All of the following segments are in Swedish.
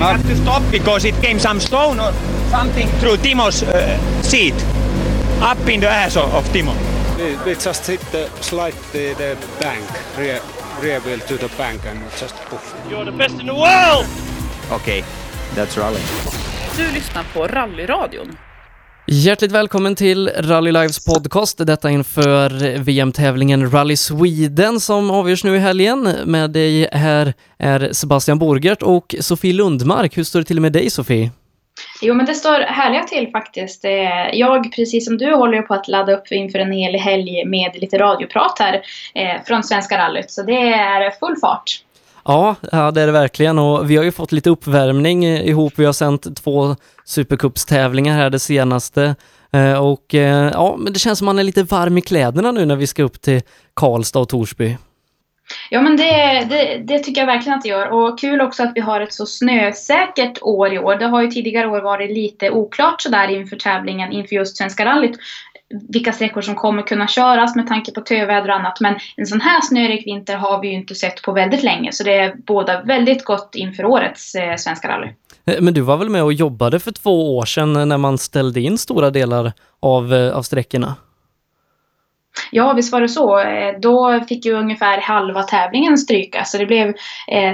We have to stop because it came some stone or something through Timo's seat, up in the ass of Timo. We just hit the slide, the bank, rear wheel to the bank, and just poof. You're the best in the world! Okej, that's rally. Du lyssnar på Rallyradion. Hjärtligt välkommen till Rally Lives podcast. Detta inför VM-tävlingen Rally Sweden som avgörs nu i helgen. Med dig här är Sebastian Borgert och Sofie Lundmark. Hur står det till med dig, Sofie? Jo, men det står härliga till faktiskt. Jag, precis som du, håller på att ladda upp inför en hel helg med lite radioprat här från Svenska Rallyt. Så det är full fart. Ja, det är det verkligen, och vi har ju fått lite uppvärmning ihop. Vi har sänt 2 Supercupstävlingar här det senaste, och ja, men det känns som man är lite varm i kläderna nu när vi ska upp till Karlstad och Torsby. Ja, men det tycker jag verkligen att det gör, och kul också att vi har ett så snösäkert år i år. Det har ju tidigare år varit lite oklart sådär inför tävlingen, inför just Svenska Rallyt, vilka sträckor som kommer kunna köras med tanke på töväder och annat. Men en sån här snörik vinter har vi ju inte sett på väldigt länge. Så det är båda väldigt gott inför årets Svenska Rally. Men du var väl med och jobbade för 2 år sedan när man ställde in stora delar av sträckorna? Ja, visst var det så. Då fick ju ungefär halva tävlingen stryka. Så det blev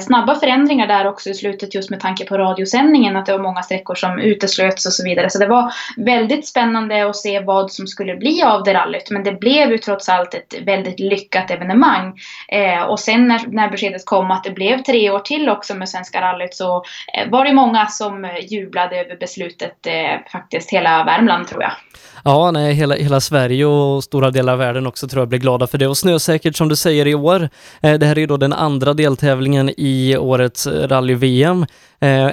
snabba förändringar där också i slutet, just med tanke på radiosändningen. Att det var många sträckor som uteslöts och så vidare. Så det var väldigt spännande att se vad som skulle bli av det rallyt. Men det blev ju trots allt ett väldigt lyckat evenemang. Och sen när beskedet kom att det blev 3 år till också med Svenska Rallyt, så var det många som jublade över beslutet. Faktiskt hela Värmland, tror jag. Ja, nej, hela Sverige och stora delar av världen också, tror jag, blir glada för det. Och snösäkert, som du säger, i år. Det här är ju då den andra deltävlingen i årets rally-VM.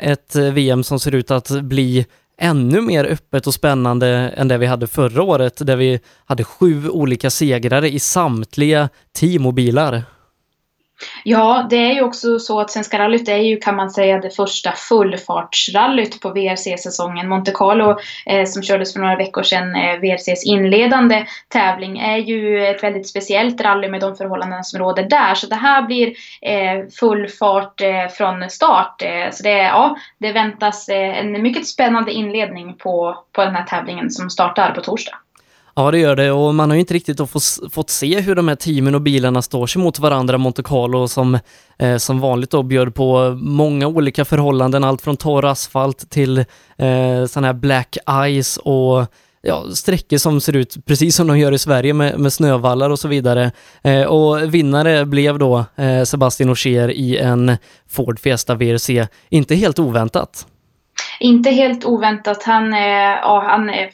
Ett VM som ser ut att bli ännu mer öppet och spännande än det vi hade förra året, där vi hade 7 olika segrare i samtliga team och bilar. Ja, det är ju också så att Svenska Rallyt är ju, kan man säga, det första fullfartsrallyt på VRC-säsongen. Monte Carlo, som kördes för några veckor sedan, VRCs inledande tävling, är ju ett väldigt speciellt rally med de förhållanden som råder där. Så det här blir full fart från start. Så det väntas en mycket spännande inledning på den här tävlingen som startar på torsdag. Ja, det gör det, och man har ju inte riktigt fått se hur de här teamen och bilarna står sig mot varandra. Monte Carlo som vanligt då bjöd på många olika förhållanden, allt från torr asfalt till sån här black ice och ja, sträckor som ser ut precis som de gör i Sverige med snövallar och så vidare. Och vinnare blev då Sébastien Ogier i en Ford Fiesta WRC, inte helt oväntat. Inte helt oväntat. Han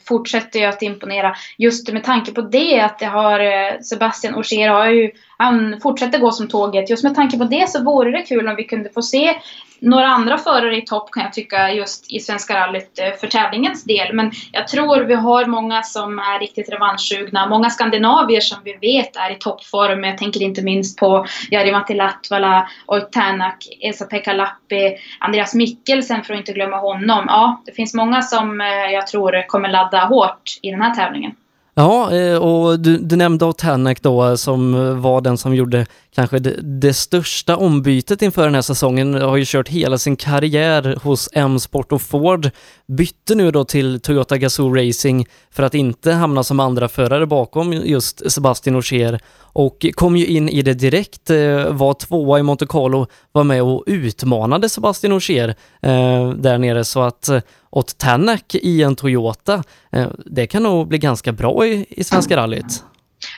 fortsätter ju att imponera. Just med tanke på det att det har Sébastien Ogier han fortsätter gå som tåget. Just med tanke på det så vore det kul om vi kunde få se några andra förare i topp, kan jag tycka, just i Svenska Rallyt för tävlingens del. Men jag tror vi har många som är riktigt revanschsugna. Många skandinavier som vi vet är i toppform. Jag tänker inte minst på Jari-Matti Latvala, Ott Tänak, Esapekka Lappi, Andreas Mikkelsen, för att inte glömma honom. Ja, det finns många som jag tror kommer ladda hårt i den här tävlingen. Ja, och du nämnde Ott Tänak då, som var den som gjorde kanske det största ombytet inför den här säsongen. Har ju kört hela sin karriär hos M-Sport och Ford. Bytte nu då till Toyota Gazoo Racing för att inte hamna som andra förare bakom just Sébastien Ogier. Och kom ju in i det direkt, var 2:a i Monte Carlo, var med och utmanade Sébastien Ogier där nere. Så att Ott Tänak i en Toyota, det kan nog bli ganska bra i Svenska Rallyt.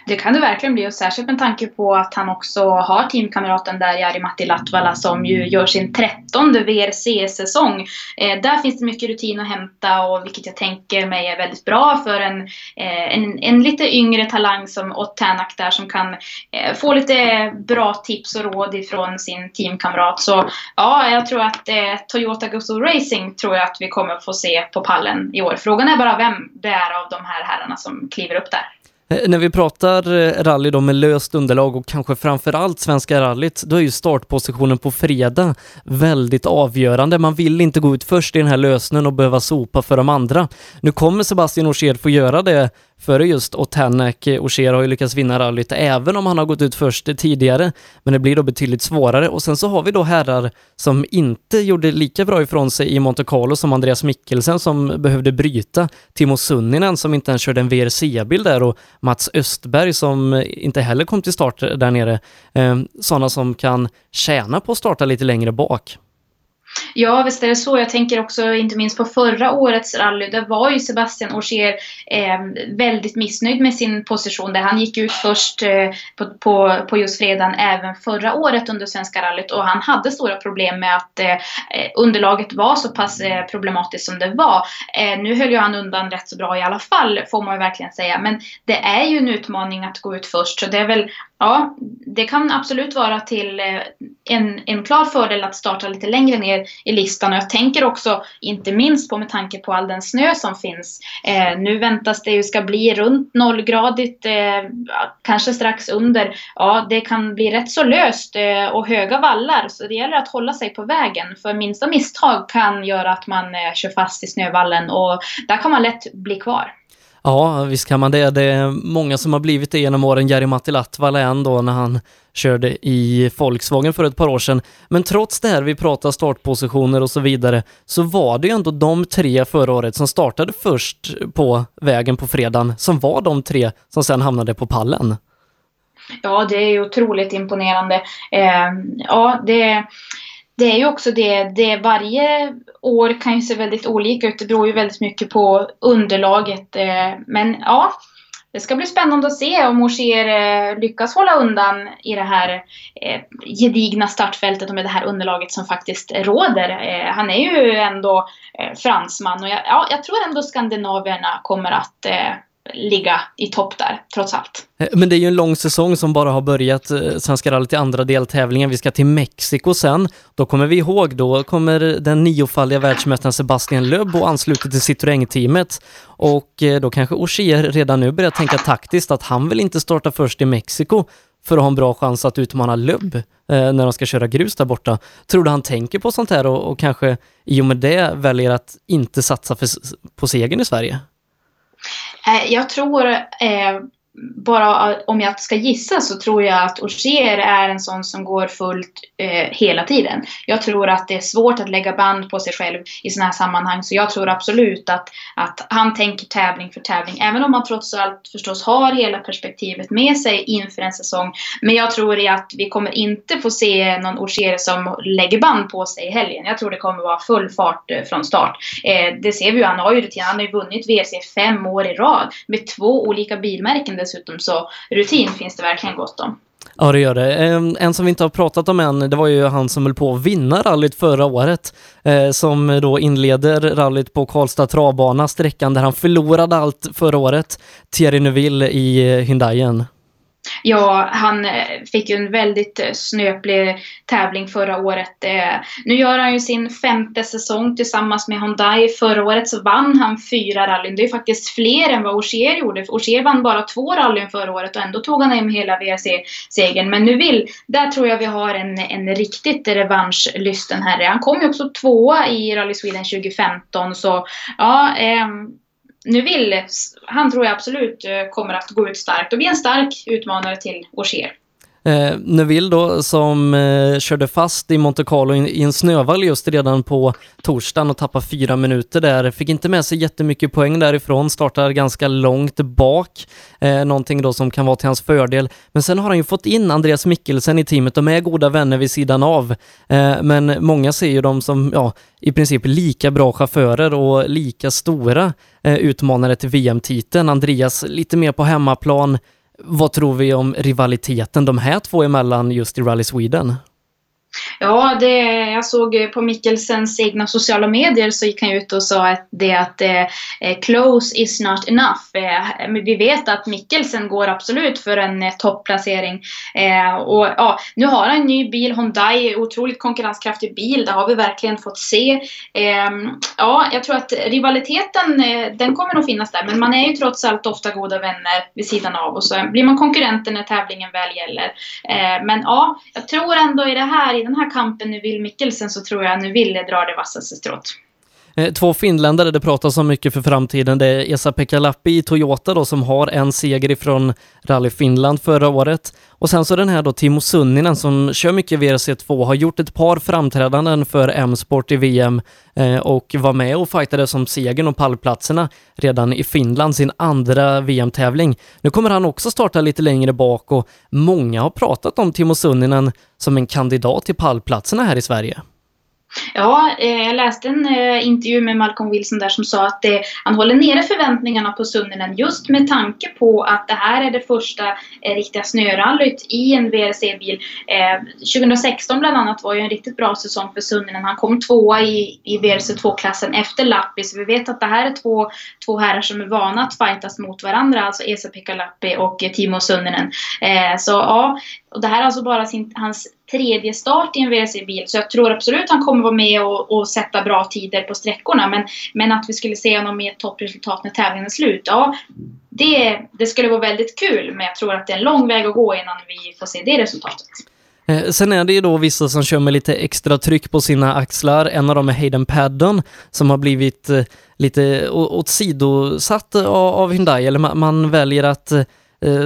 Det kan det verkligen bli, och särskilt med tanke på att han också har teamkamraten där, Jari-Matti Latvala, som ju gör sin 13:e VRC-säsong. Där finns det mycket rutin att hämta, och vilket jag tänker mig är väldigt bra för en lite yngre talang som Ott Tänak där, som kan få lite bra tips och råd ifrån sin teamkamrat. Så ja, jag tror att Toyota Gazoo Racing tror jag att vi kommer få se på pallen i år. Frågan är bara vem det är av de här herrarna som kliver upp där. När vi pratar rally då med löst underlag och kanske framförallt Svenska Rallyt, då är ju startpositionen på fredag väldigt avgörande. Man vill inte gå ut först i den här lösningen och behöva sopa för de andra. Nu kommer Sébastien Ogier få göra det före just Ott Tänak. Ogier har ju lyckats vinna rallyt även om han har gått ut först tidigare, men det blir då betydligt svårare. Och sen så har vi då herrar som inte gjorde lika bra ifrån sig i Monte Carlo, som Andreas Mikkelsen som behövde bryta, Timo Sunninen som inte ens körde en VRC-bil där och Mads Østberg som inte heller kom till start där nere. Sådana som kan tjäna på att starta lite längre bak. Ja, visst är det så. Jag tänker också inte minst på förra årets rally. Där var ju Sébastien Ogier väldigt missnöjd med sin position. Där han gick ut först på just fredagen även förra året under Svenska rallyt. Och han hade stora problem med att underlaget var så pass problematiskt som det var. Nu höll ju han undan rätt så bra i alla fall, får man ju verkligen säga. Men det är ju en utmaning att gå ut först. Så det är väl, ja, det kan absolut vara till en klar fördel att starta lite längre ner i listan. Och jag tänker också inte minst på, med tanke på all den snö som finns, nu väntas det ju ska bli runt 0-gradigt, kanske strax under. Ja, det kan bli rätt så löst och höga vallar, så det gäller att hålla sig på vägen, för minsta misstag kan göra att man kör fast i snövallen och där kan man lätt bli kvar. Ja, visst kan man det. Det är många som har blivit det genom åren. Jari-Matti Latvala ändå när han körde i Volkswagen för ett par år sedan. Men trots det här vi pratar startpositioner och så vidare, så var det ju ändå de tre förra året som startade först på vägen på fredagen som var de tre som sen hamnade på pallen. Ja, det är ju otroligt imponerande. Det är ju också det varje år kan ju se väldigt olika ut. Det beror ju väldigt mycket på underlaget. Men ja, det ska bli spännande att se om Ogier lyckas hålla undan i det här gedigna startfältet och med det här underlaget som faktiskt råder. Han är ju ändå fransman och jag tror ändå skandinavierna kommer att ligga i topp där, trots allt. Men det är ju en lång säsong som bara har börjat. Sen ska det alltid andra deltävlingar. Vi ska till Mexiko sen. Då kommer vi ihåg, då kommer den 9-falliga världsmästaren Sebastian Loeb och ansluter till Citroën-teamet. Och då kanske Ogier redan nu börjar tänka taktiskt att han vill inte starta först i Mexiko för att ha en bra chans att utmana Loeb när de ska köra grus där borta. Tror du han tänker på sånt här och kanske i och med det väljer att inte satsa på segern i Sverige? Jag tror, bara om jag ska gissa, så tror jag att Ogier är en sån som går fullt hela tiden. Jag tror att det är svårt att lägga band på sig själv i såna här sammanhang. Så jag tror absolut att han tänker tävling för tävling. Även om han trots allt förstås har hela perspektivet med sig inför en säsong. Men jag tror att vi kommer inte få se någon Ogier som lägger band på sig i helgen. Jag tror det kommer vara full fart från start. Det ser vi ju, han har ju rutin. Han har ju vunnit WRC 5 år i rad med 2 olika bilmärken dessutom, så rutin finns det verkligen gott om. Ja, det gör det. En som vi inte har pratat om än, det var ju han som höll på att vinna rallyt förra året, som då inleder rallyt på Karlstad travbana, sträckan där han förlorade allt förra året, Thierry Neuville i Hyundaien. Ja, han fick ju en väldigt snöplig tävling förra året. Nu gör han ju sin 5:e säsong tillsammans med Hyundai. Förra året så vann han 4 rallyn. Det är ju faktiskt fler än vad Ogier gjorde. Ogier vann bara 2 rallyn förra året och ändå tog han hem hela WRC-segern. Men Neuville, där tror jag vi har en riktigt revanschlysten här. Han kom ju också 2:a i Rally Sweden 2015. Så ja, Neuville, han tror jag absolut kommer att gå ut starkt och bli en stark utmanare till Ogier. Neuville då, som körde fast i Monte Carlo i en snövall just redan på torsdagen och tappade 4 minuter där. Fick inte med sig jättemycket poäng därifrån, startar ganska långt bak. Någonting då som kan vara till hans fördel. Men sen har han ju fått in Andreas Mikkelsen i teamet. De är goda vänner vid sidan av. Men många ser ju dem som i princip lika bra chaufförer och lika stora utmanare till VM-titeln. Andreas lite mer på hemmaplan. Vad tror vi om rivaliteten de här två emellan just i Rally Sweden? Ja, jag såg på Mikkelsens egna sociala medier, så gick han ut och sa att close is not enough. Men vi vet att Mikkelsen går absolut för en topplacering. Nu har han en ny bil, Hyundai, otroligt konkurrenskraftig bil. Det har vi verkligen fått se. Jag tror att rivaliteten, den kommer nog finnas där. Men man är ju trots allt ofta goda vänner vid sidan av. Och så blir man konkurrenter när tävlingen väl gäller. Men jag tror ändå i den här kampen Neuville Mikkelsen, så tror jag Neuville drar det vassaste strået. Två finländare det pratas om mycket för framtiden. Det är Esapekka Lappi i Toyota då, som har en seger ifrån Rally Finland förra året. Och sen så den här då Timo Sunninen som kör mycket VRC2, har gjort ett par framträdanden för M-Sport i VM och var med och fightade som segern och pallplatserna redan i Finland, sin andra VM-tävling. Nu kommer han också starta lite längre bak och många har pratat om Timo Sunninen som en kandidat till pallplatserna här i Sverige. Ja, jag läste en intervju med Malcolm Wilson där som sa att han håller nere förväntningarna på Sunninen just med tanke på att det här är det första riktiga snörallyt i en WRC-bil. 2016 bland annat var ju en riktigt bra säsong för Sunninen. Han kom tvåa i WRC2-klassen efter Lappi, så vi vet att det här är två herrar som är vana att fightas mot varandra, alltså Esapekka Lappi och Timo Sunninen. Så ja, och det här är alltså bara hans tredje start i en WRC-bil, så jag tror absolut han kommer vara med och sätta bra tider på sträckorna, men att vi skulle se honom med ett toppresultat när tävlingen är slut, ja, det skulle vara väldigt kul, men jag tror att det är en lång väg att gå innan vi får se det resultatet. Sen är det ju då vissa som kör med lite extra tryck på sina axlar. En av dem är Hayden Paddon som har blivit lite åtsidosatt av Hyundai, eller man väljer att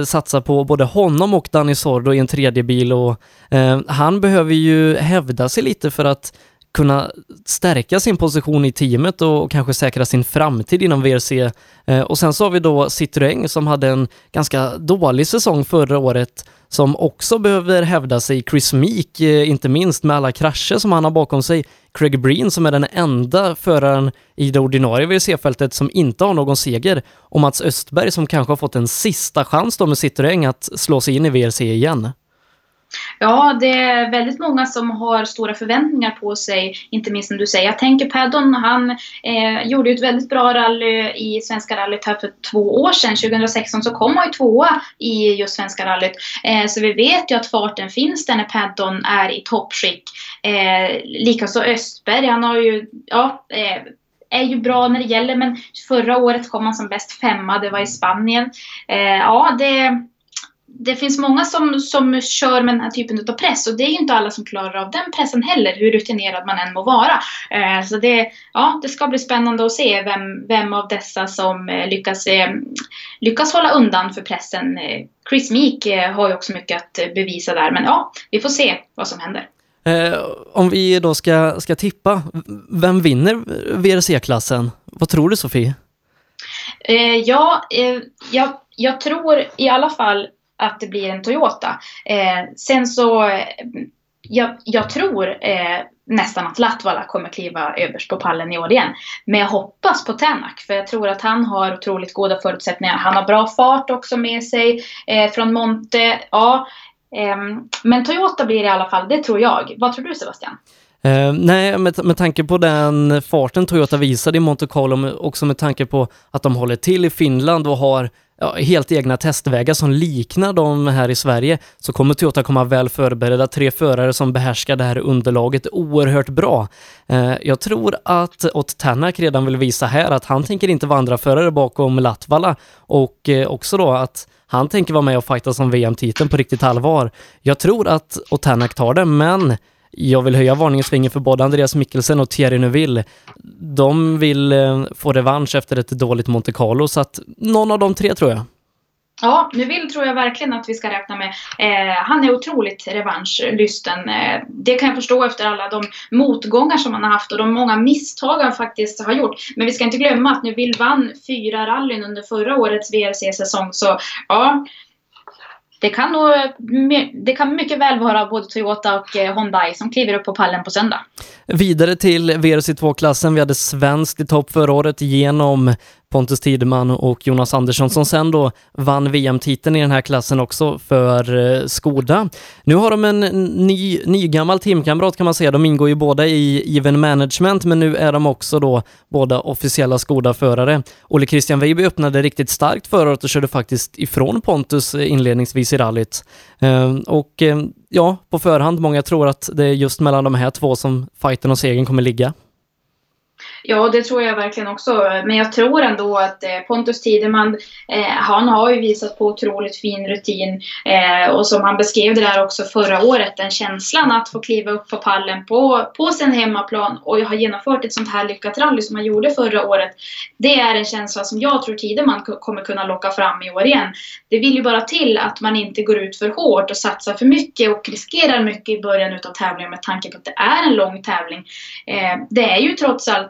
satsa på både honom och Danny Sordo i en tredje bil, och han behöver ju hävda sig lite för att kunna stärka sin position i teamet och kanske säkra sin framtid inom WRC. Och sen så har vi då Citroën som hade en ganska dålig säsong förra året, som också behöver hävda sig. Chris Meeke, inte minst med alla krascher som han har bakom sig. Craig Breen som är den enda föraren i det ordinarie WRC-fältet som inte har någon seger. Och Mads Østberg som kanske har fått en sista chans då med Citroën att slå sig in i WRC igen. Ja, det är väldigt många som har stora förväntningar på sig, inte minst som du säger. Jag tänker Paddon, han gjorde ju ett väldigt bra rally i Svenska rallyt här för 2 år sedan. 2016 så kom han ju tvåa i just Svenska rallyt. Så vi vet ju att farten finns där när Paddon är i toppskick. Likaså Östberg, han har ju... Ja, är ju bra när det gäller, men förra året kom han som bäst 5:a, det var i Spanien. Det finns många som kör med den här typen av press, och det är ju inte alla som klarar av den pressen heller, hur rutinerad man än må vara. Så det ska bli spännande att se vem av dessa som lyckas hålla undan för pressen. Chris Meeke har ju också mycket att bevisa där, men ja, vi får se vad som händer. Om vi då ska tippa, vem vinner WRC-klassen? Vad tror du, Sofie? Jag tror i alla fall att det blir en Toyota. Sen så, jag tror nästan att Latvala kommer kliva överst på pallen i år igen. Men jag hoppas på Tänak, för jag tror att han har otroligt goda förutsättningar. Han har bra fart också med sig från Monte. Ja, men Toyota blir i alla fall, det tror jag. Vad tror du, Sebastian? Nej, med tanke på den farten Toyota visade i Monte Carlo, också med tanke på att de håller till i Finland och har helt egna testvägar som liknar de här i Sverige, så kommer Toyota komma väl förberedda. 3 förare som behärskar det här underlaget oerhört bra. Jag tror att Ott Tänak redan vill visa här att han tänker inte vandra förare bakom Latvala, och också då att han tänker vara med och fighta som VM-titeln på riktigt allvar. Jag tror att Ott Tänak tar det, men jag vill höja varningens finger för både Andreas Mikkelsen och Thierry Neuville. De vill få revansch efter ett dåligt Monte Carlo, så att någon av de tre tror jag. Ja, Neuville tror jag verkligen att vi ska räkna med. Han är otroligt revanschlysten. Det kan jag förstå efter alla de motgångar som han har haft och de många misstag han faktiskt har gjort. Men vi ska inte glömma att Neuville vann 4 rallyn under förra årets WRC-säsong, så ja... Det kan mycket väl vara både Toyota och Hyundai som kliver upp på pallen på söndag. Vidare till WRC2-klassen. Vi hade svenskt i topp förra året genom Pontus Tidemand och Jonas Andersson, som sen då vann VM-titeln i den här klassen också för Skoda. Nu har de en nygammal teamkamrat kan man säga. De ingår ju båda i event management, men nu är de också då båda officiella Skoda-förare. Ole Christian Weiby öppnade riktigt starkt förra året och körde faktiskt ifrån Pontus inledningsvis i rallyt. Och ja, på förhand många tror att det är just mellan de här två som fighten och segern kommer ligga. Ja, det tror jag verkligen också. Men jag tror ändå att Pontus Tidemand, han har ju visat på otroligt fin rutin. Och som han beskrev det där också förra året, den känslan att få kliva upp för pallen på sin hemmaplan och ha genomfört ett sånt här lyckat rally som han gjorde förra året. Det är en känsla som jag tror Tidemand kommer kunna locka fram i år igen. Det vill ju bara till att man inte går ut för hårt och satsar för mycket och riskerar mycket i början utav tävlingen med tanke på att det är en lång tävling. Det är ju trots allt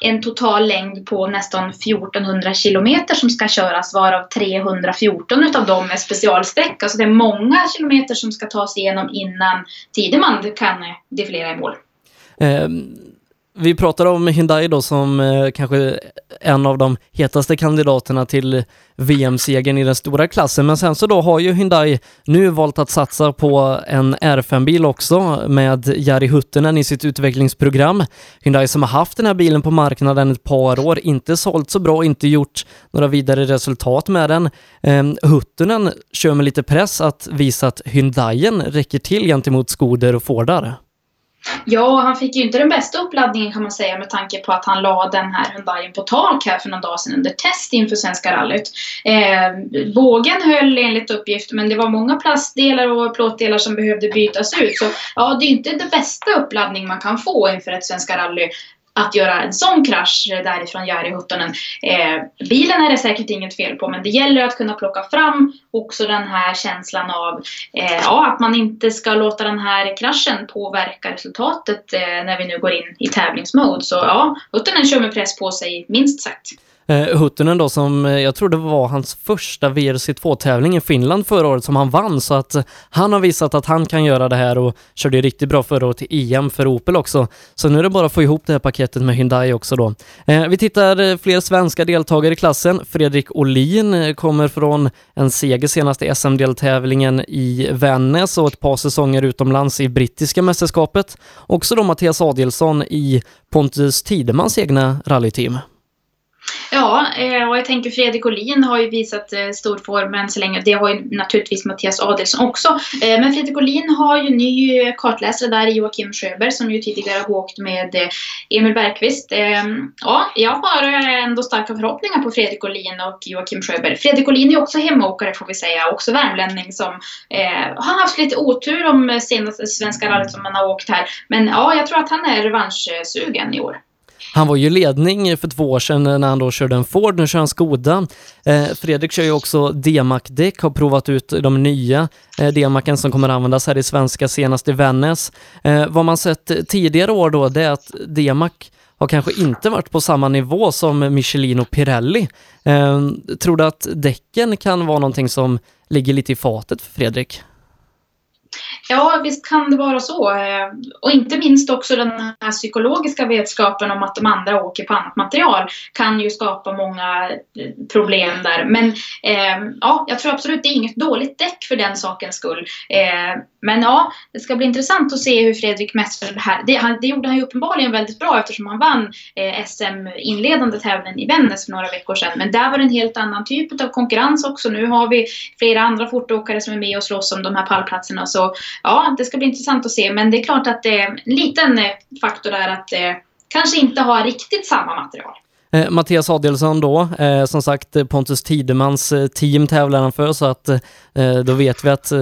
en total längd på nästan 1400 kilometer som ska köras, varav 314 utav dem är specialsträcka. Så alltså det är många kilometer som ska tas igenom innan Tidemand kan defilera i mål. Vi pratar om Hyundai då som kanske en av de hetaste kandidaterna till VM-segern i den stora klassen. Men sen så då har ju Hyundai nu valt att satsa på en R5-bil också med Jari Huttunen i sitt utvecklingsprogram. Hyundai som har haft den här bilen på marknaden ett par år, inte sålt så bra, inte gjort några vidare resultat med den. Huttunen kör med lite press att visa att Hyundaien räcker till gentemot Skoda och Fordar. Ja, han fick ju inte den bästa uppladdningen kan man säga med tanke på att han la den här Hyundaien på tak här för någon dag sedan under test inför Svenska rallyt. Bågen höll enligt uppgift, men det var många plastdelar och plåtdelar som behövde bytas ut. Så ja, det är inte den bästa uppladdning man kan få inför ett Svenska rally. Att göra en sån krasch därifrån Jari Huttunen. Bilen är det säkert inget fel på, men det gäller att kunna plocka fram också den här känslan av att man inte ska låta den här kraschen påverka resultatet när vi nu går in i tävlingsmode. Så ja, Huttunen kör med press på sig minst sagt. Huttunen då som jag tror det var hans första WRC2-tävling i Finland förra året som han vann, så att han har visat att han kan göra det här och körde riktigt bra förra året i EM för Opel också. Så nu är det bara att få ihop det här paketet med Hyundai också då. Vi tittar fler svenska deltagare i klassen. Fredrik Åhlin kommer från en seger senaste SM-deltävlingen i Vännäs och ett par säsonger utomlands i brittiska mästerskapet. Också då Mattias Adielsson i Pontus Tidemans egna rallyteam. Ja, och jag tänker Fredrik Åhlin har ju visat stor form än så länge. Det har ju naturligtvis Mattias Adielsson också. Men Fredrik Åhlin har ju ny kartläsare där i Joakim Sjöberg som ju tidigare har åkt med Emil Bergqvist. Ja, jag har ändå starka förhoppningar på Fredrik Åhlin och Joakim Sjöberg. Fredrik Åhlin är också hemmaåkare får vi säga, också värmlänning som har haft lite otur om senaste svenska rallyt som han har åkt här. Men ja, jag tror att han är revanschsugen i år. Han var ju ledning för 2 år sedan när han då körde en Ford, nu kör han Skoda. Fredrik kör ju också D-Mac-däck, har provat ut de nya D-Macen som kommer användas här i svenska senast i Vännäs. Vad man sett tidigare år då, det är att D-Mac har kanske inte varit på samma nivå som Michelin och Pirelli. Tror du att däcken kan vara någonting som ligger lite i fatet för Fredrik? Ja, visst kan det vara så. Och inte minst också den här psykologiska vetskapen om att de andra åker på annat material kan ju skapa många problem där. Men jag tror absolut det är inget dåligt däck för den sakens skull. Men ja, det ska bli intressant att se hur Fredrik mästrar det här. Det gjorde han ju uppenbarligen väldigt bra eftersom han vann SM-inledande tävlingen i Vännäs för några veckor sedan. Men där var det en helt annan typ av konkurrens också. Nu har vi flera andra fortåkare som är med och slåss om de här pallplatserna. Så ja, det ska bli intressant att se. Men det är klart att det är en liten faktor där att kanske inte ha riktigt samma material. Mattias Adielsson då, som sagt Pontus Tidemans team tävlar han för, så att då vet vi att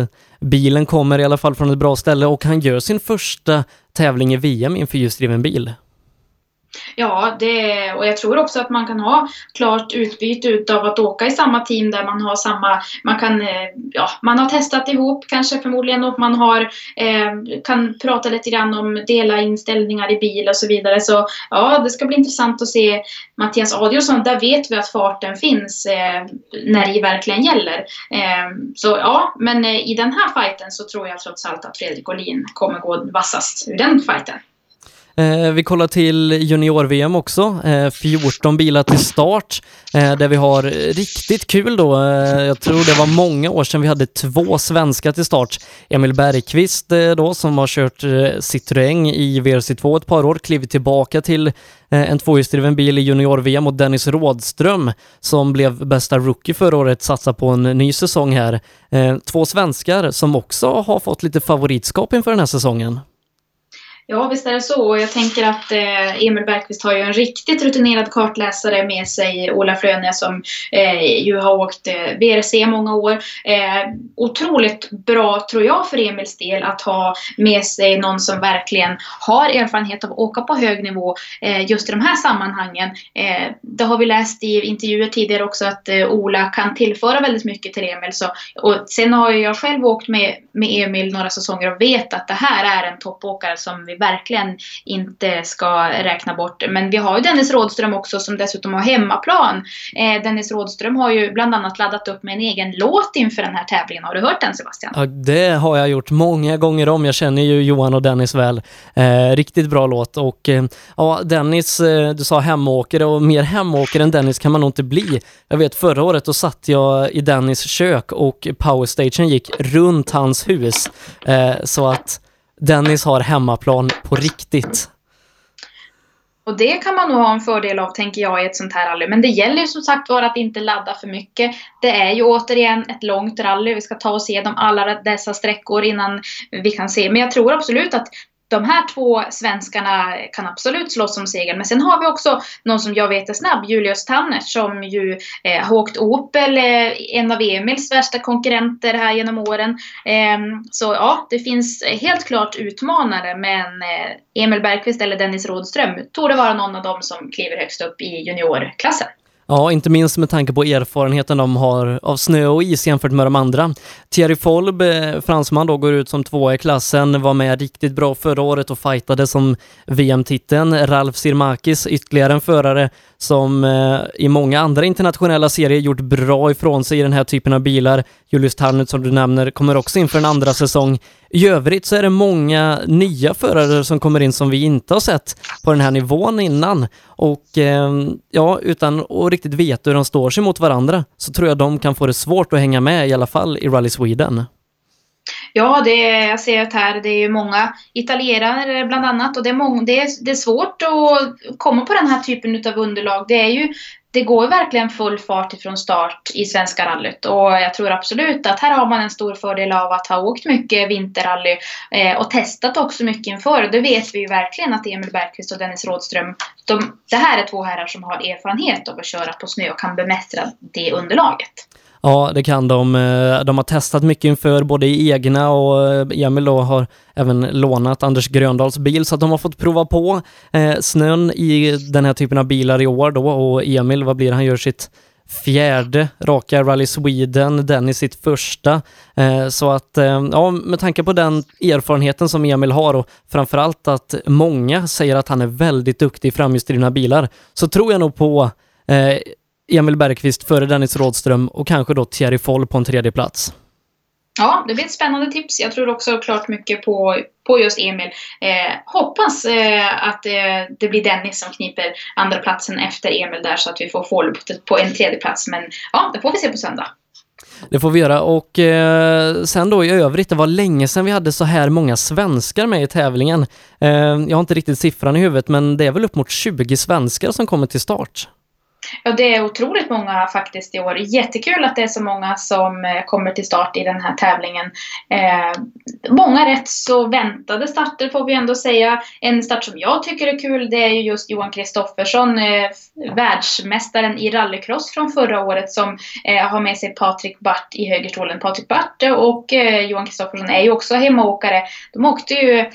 bilen kommer i alla fall från ett bra ställe och han gör sin första tävling i VM inför just driven bil. Ja, och jag tror också att man kan ha klart utbyte utav att åka i samma team där man har samma, man har testat ihop kanske förmodligen och man har, kan prata lite grann om dela inställningar i bil och så vidare. Så ja, det ska bli intressant att se Mattias Adielsson, där vet vi att farten finns när det verkligen gäller. Så ja, men i den här fighten så tror jag trots allt att Fredrik Åhlin kommer gå vassast ur den fighten. Vi kollar till junior-VM också, 14 bilar till start där vi har riktigt kul då. Jag tror det var många år sedan vi hade 2 svenskar till start. Emil Bergqvist då som har kört Citroën i WRC2 ett par år, klivit tillbaka till en 2-hjulsdriven bil i junior-VM, och Dennis Rådström som blev bästa rookie förra året satsar på en ny säsong här. 2 svenskar som också har fått lite favoritskap inför den här säsongen. Ja, visst är det så. Jag tänker att Emil Bergqvist har ju en riktigt rutinerad kartläsare med sig, Ola Frönja, som ju har åkt VRC många år. Otroligt bra, tror jag, för Emils del att ha med sig någon som verkligen har erfarenhet av att åka på hög nivå just i de här sammanhangen. Det har vi läst i intervjuer tidigare också, att Ola kan tillföra väldigt mycket till Emil. Så, och sen har jag själv åkt med Emil några säsonger och vet att det här är en toppåkare som vi verkligen inte ska räkna bort. Men vi har ju Dennis Rådström också, som dessutom har hemmaplan. Dennis Rådström har ju bland annat laddat upp med en egen låt inför den här tävlingen. Har du hört den, Sebastian? Ja, det har jag gjort många gånger om. Jag känner ju Johan och Dennis väl. Riktigt bra låt. Och ja, Dennis, du sa hemåkare, och mer hemåkare än Dennis kan man nog inte bli. Jag vet, förra året då satt jag i Dennis kök och powerstagen gick runt hans hus. Så att Dennis har hemmaplan på riktigt. Och det kan man nog ha en fördel av, tänker jag, i ett sånt här rally. Men det gäller ju som sagt var att inte ladda för mycket. Det är ju återigen ett långt rally. Vi ska ta och se dem alla dessa sträckor innan vi kan se. Men jag tror absolut att de här två svenskarna kan absolut slåss om segern. Men sen har vi också någon som jag vet är snabb, Julius Tannert, som ju har åkt Opel, en av Emils värsta konkurrenter här genom åren. Så ja, det finns helt klart utmanare, men Emil Bergqvist eller Dennis Rådström tror det vara någon av dem som kliver högst upp i juniorklassen. Ja, inte minst med tanke på erfarenheten de har av snö och is jämfört med de andra. Thierry Folb, fransman då, går ut som tvåa i klassen, var med riktigt bra förra året och fightade som VM-titeln. Ralf Sirmakis, ytterligare en förare som i många andra internationella serier gjort bra ifrån sig i den här typen av bilar. Julius Tannert, som du nämner, kommer också in för en andra säsong. I övrigt så är det många nya förare som kommer in som vi inte har sett på den här nivån innan. Och ja, utan att riktigt veta hur de står sig mot varandra, så tror jag de kan få det svårt att hänga med, i alla fall i Rally Sweden. Ja, jag ser att här det är ju många italienare bland annat, och det är svårt att komma på den här typen av underlag. Det går verkligen full fart ifrån start i svenska rallyt, och jag tror absolut att här har man en stor fördel av att ha åkt mycket vinterrally och testat också mycket inför. Det vet vi ju verkligen att Emil Bergqvist och Dennis Rådström, det här är två herrar som har erfarenhet av att köra på snö och kan bemästra det underlaget. Ja, det kan de. De har testat mycket inför, både i egna, och Emil då har även lånat Anders Gröndals bil, så att de har fått prova på snön i den här typen av bilar i år då. Och Emil, vad blir det? Han gör sitt fjärde raka Rally Sweden, Dennis sitt första. Så att ja, med tanke på den erfarenheten som Emil har, och framförallt att många säger att han är väldigt duktig i framhjulsdrivna bilar, så tror jag nog på Emil Bergqvist före Dennis Rådström, och kanske då Thierry Folb på en tredje plats. Ja, det blir ett spännande tips. Jag tror också klart mycket på just Emil. Hoppas att det blir Dennis som kniper andra platsen efter Emil där, så att vi får Folb på en tredje plats. Men ja, det får vi se på söndag. Det får vi göra. Och sen då i övrigt, det var länge sedan vi hade så här många svenskar med i tävlingen. Jag har inte riktigt siffran i huvudet, men det är väl upp mot 20 svenskar som kommer till start. Ja, det är otroligt många faktiskt i år. Jättekul att det är så många som kommer till start i den här tävlingen. Många rätt så väntade starter, får vi ändå säga. En start som jag tycker är kul, det är ju just Johan Kristoffersson, världsmästaren i rallycross från förra året, som har med sig Patrik Barth i högerstolen. Patrik Barth och Johan Kristoffersson är ju också hemmaåkare. De åkte ju,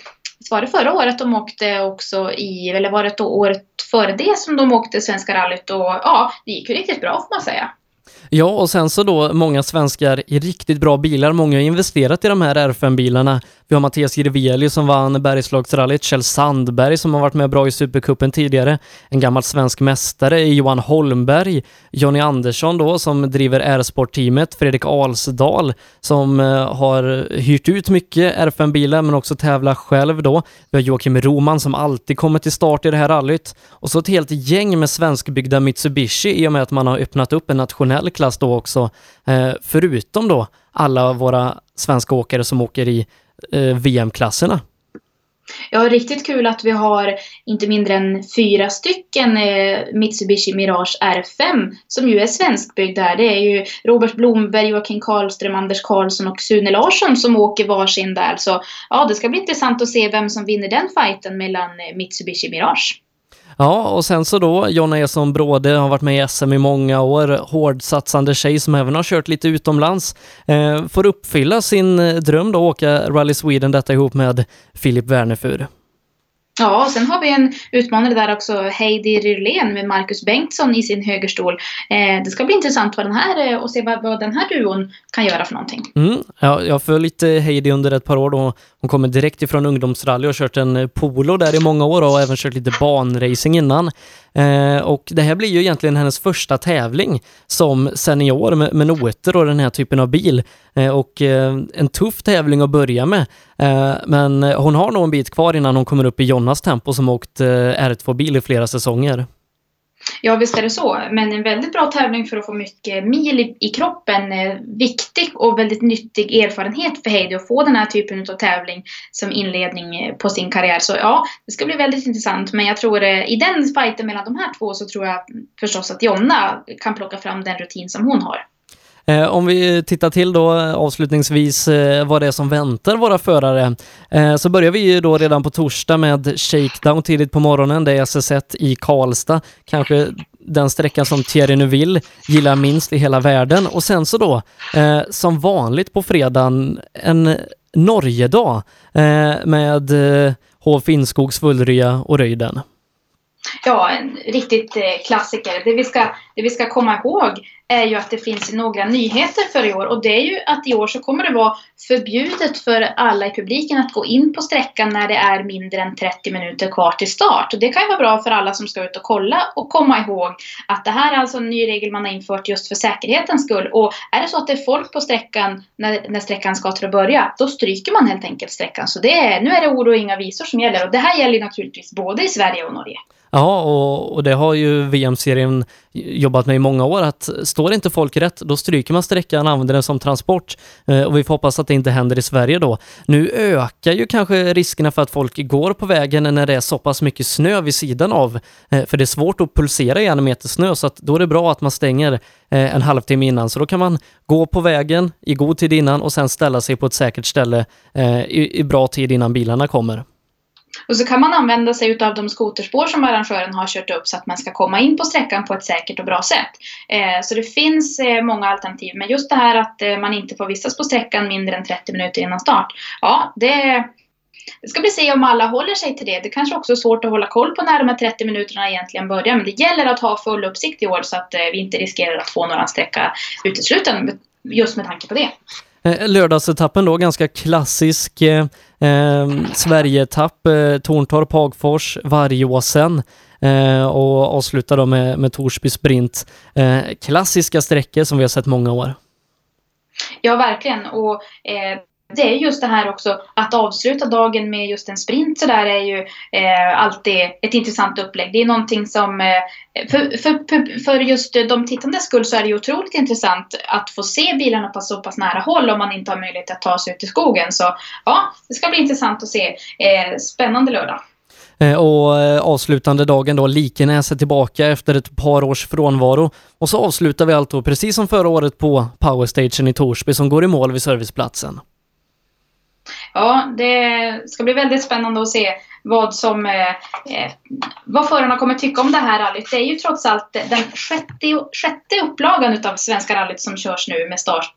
var det förra året de åkte också i, eller var det då året före det som de åkte svenska rallyt, och ja, det gick ju riktigt bra, får man säga. Ja, och sen så då många svenskar i riktigt bra bilar. Många har investerat i de här R5-bilarna. Vi har Mattias Adielsson som vann Bergslagsrallyt, Kjell Sandberg som har varit med bra i Supercupen tidigare, en gammal svensk mästare i Johan Holmberg, Johnny Andersson då som driver R-sportteamet, Fredrik Åhlin som har hyrt ut mycket R5-bilar men också tävlar själv då. Vi har Joakim Roman som alltid kommer till start i det här rallyt, och så ett helt gäng med svenskbyggda Mitsubishi, i och med att man har öppnat upp en nationell klass då också, förutom då alla våra svenska åkare som åker i VM-klasserna. Ja, riktigt kul att vi har inte mindre än 4 stycken Mitsubishi Mirage R5 som ju är svenskbyggd där. Det är ju Robert Blomberg, Joakim Karlström, Anders Karlsson och Sune Larsson som åker varsin där. Så ja, det ska bli intressant att se vem som vinner den fighten mellan Mitsubishi Mirage. Ja, och sen så då, Jonna Eson Bråde har varit med i SM i många år, hårdsatsande tjej som även har kört lite utomlands, får uppfylla sin dröm då, åka Rally Sweden, detta ihop med Filip Wernefur. Ja, och sen har vi en utmanare där också, Heidi Rylén med Marcus Bengtsson i sin högerstol. Det ska bli intressant vad den här, och se vad den här duon kan göra för någonting. Mm, ja, jag har följt Heidi under ett par år då. Hon kommer direkt ifrån ungdomsrally och kört en polo där i många år och även kört lite banracing innan. Och det här blir ju egentligen hennes första tävling som senior med noter och den här typen av bil. Och en tuff tävling att börja med. Men hon har nog en bit kvar innan hon kommer upp i Jonas tempo som åkt R2-bil i flera säsonger. Ja, visst är det så. Men en väldigt bra tävling för att få mycket mil i kroppen. Viktig och väldigt nyttig erfarenhet för Heidi att få den här typen av tävling som inledning på sin karriär. Så ja, det ska bli väldigt intressant. Men jag tror i den fighten mellan de här två så tror jag förstås att Jonna kan plocka fram den rutin som hon har. Om vi tittar till då avslutningsvis vad det är som väntar våra förare, så börjar vi ju då redan på torsdag med shakedown tidigt på morgonen. Det är SS1 i Karlstad, kanske den sträckan som Thierry Neuville gillar minst i hela världen. Och sen så då, som vanligt på fredagen, en Norgedag med H. Finnskogs, Fullrya och Röjden. Ja, en riktigt klassiker. Det vi ska komma ihåg är ju att det finns några nyheter för i år, och det är ju att i år så kommer det vara förbjudet för alla i publiken att gå in på sträckan när det är mindre än 30 minuter kvar till start. Och det kan ju vara bra för alla som ska ut och kolla och komma ihåg att det här är alltså en ny regel man har infört just för säkerhetens skull. Och är det så att det är folk på sträckan när sträckan ska till att börja, då stryker man helt enkelt sträckan. Så nu är det ord och inga visor som gäller, och det här gäller naturligtvis både i Sverige och Norge. Ja, och det har ju VM-serien jobbat med i många år, att står inte folk rätt, då stryker man sträckan och använder den som transport, och vi får hoppas att det inte händer i Sverige då. Nu ökar ju kanske riskerna för att folk går på vägen när det är så pass mycket snö vid sidan av, för det är svårt att pulsera i en meter snö, så att då är det bra att man stänger en halvtimme innan, så då kan man gå på vägen i god tid innan och sen ställa sig på ett säkert ställe i bra tid innan bilarna kommer. Och så kan man använda sig av de skoterspår som arrangören har kört upp så att man ska komma in på sträckan på ett säkert och bra sätt. Så det finns många alternativ. Men just det här att man inte får vistas på sträckan mindre än 30 minuter innan start. Ja, det ska bli se om alla håller sig till det. Det kanske också är svårt att hålla koll på när de här 30 minuterna egentligen börjar. Men det gäller att ha full uppsikt i år så att vi inte riskerar att få några sträcka utesluten just med tanke på det. Lördagsetappen då, ganska klassisk Sverige-etapp, Torntorp, Hagfors, Vargåsen och avslutar då med Torsby Sprint. Klassiska sträckor som vi har sett många år. Ja, verkligen. Och det är just det här också, att avsluta dagen med just en sprint så där är ju alltid ett intressant upplägg. Det är någonting som för just de tittandes skull så är det otroligt intressant att få se bilarna på så pass nära håll om man inte har möjlighet att ta sig ut i skogen. Så ja, det ska bli intressant att se. Spännande lördag. Och avslutande dagen då, Likenäs är tillbaka efter ett par års frånvaro. Och så avslutar vi allt då, precis som förra året, på Powerstation i Torsby som går i mål vid serviceplatsen. Ja, det ska bli väldigt spännande att se vad förarna kommer tycka om det här rallyt. Det är ju trots allt den sjätte upplagan av Svenska rallyt som körs nu med start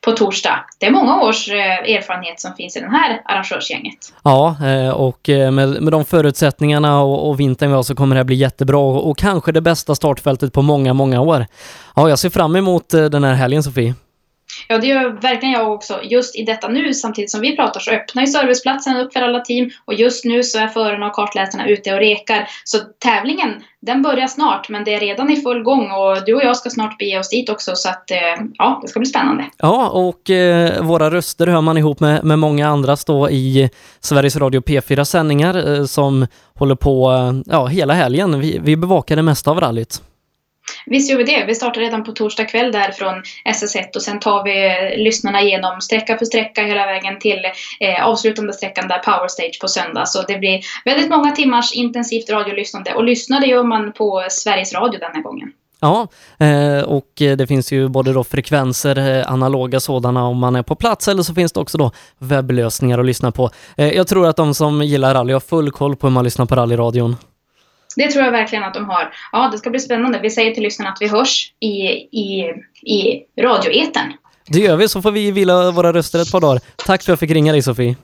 på torsdag. Det är många års erfarenhet som finns i den här arrangörsgänget. Ja, och med de förutsättningarna och vintern vi har så kommer det här bli jättebra och kanske det bästa startfältet på många, många år. Ja, jag ser fram emot den här helgen, Sofie. Ja, det gör verkligen jag också. Just i detta nu, samtidigt som vi pratar, så öppnar ju serviceplatsen upp för alla team. Och just nu så är förarna och kartläsarna ute och rekar. Så tävlingen, den börjar snart, men det är redan i full gång. Och du och jag ska snart bege oss dit också. Så att, ja, det ska bli spännande. Ja, och våra röster hör man ihop med många andra då i Sveriges Radio P4-sändningar som håller på hela helgen. Vi bevakar det mesta av rallyt. Visst gör vi det. Vi startar redan på torsdag kväll där från SS1 och sen tar vi lyssnarna igenom sträcka för sträcka hela vägen till avslutande sträckan där Power Stage på söndag. Så det blir väldigt många timmars intensivt radiolyssnande, och lyssnade gör man på Sveriges Radio den här gången. Ja, och det finns ju både då frekvenser, analoga sådana om man är på plats, eller så finns det också då webblösningar att lyssna på. Jag tror att de som gillar rally har full koll på hur man lyssnar på rallyradion. Det tror jag verkligen att de har. Ja, det ska bli spännande. Vi säger till lyssnarna att vi hörs i radioeten. Det gör vi, så får vi vila våra röster ett par dagar. Tack för att jag fick ringa dig, Sofie.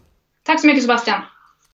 Tack så mycket, Sebastian.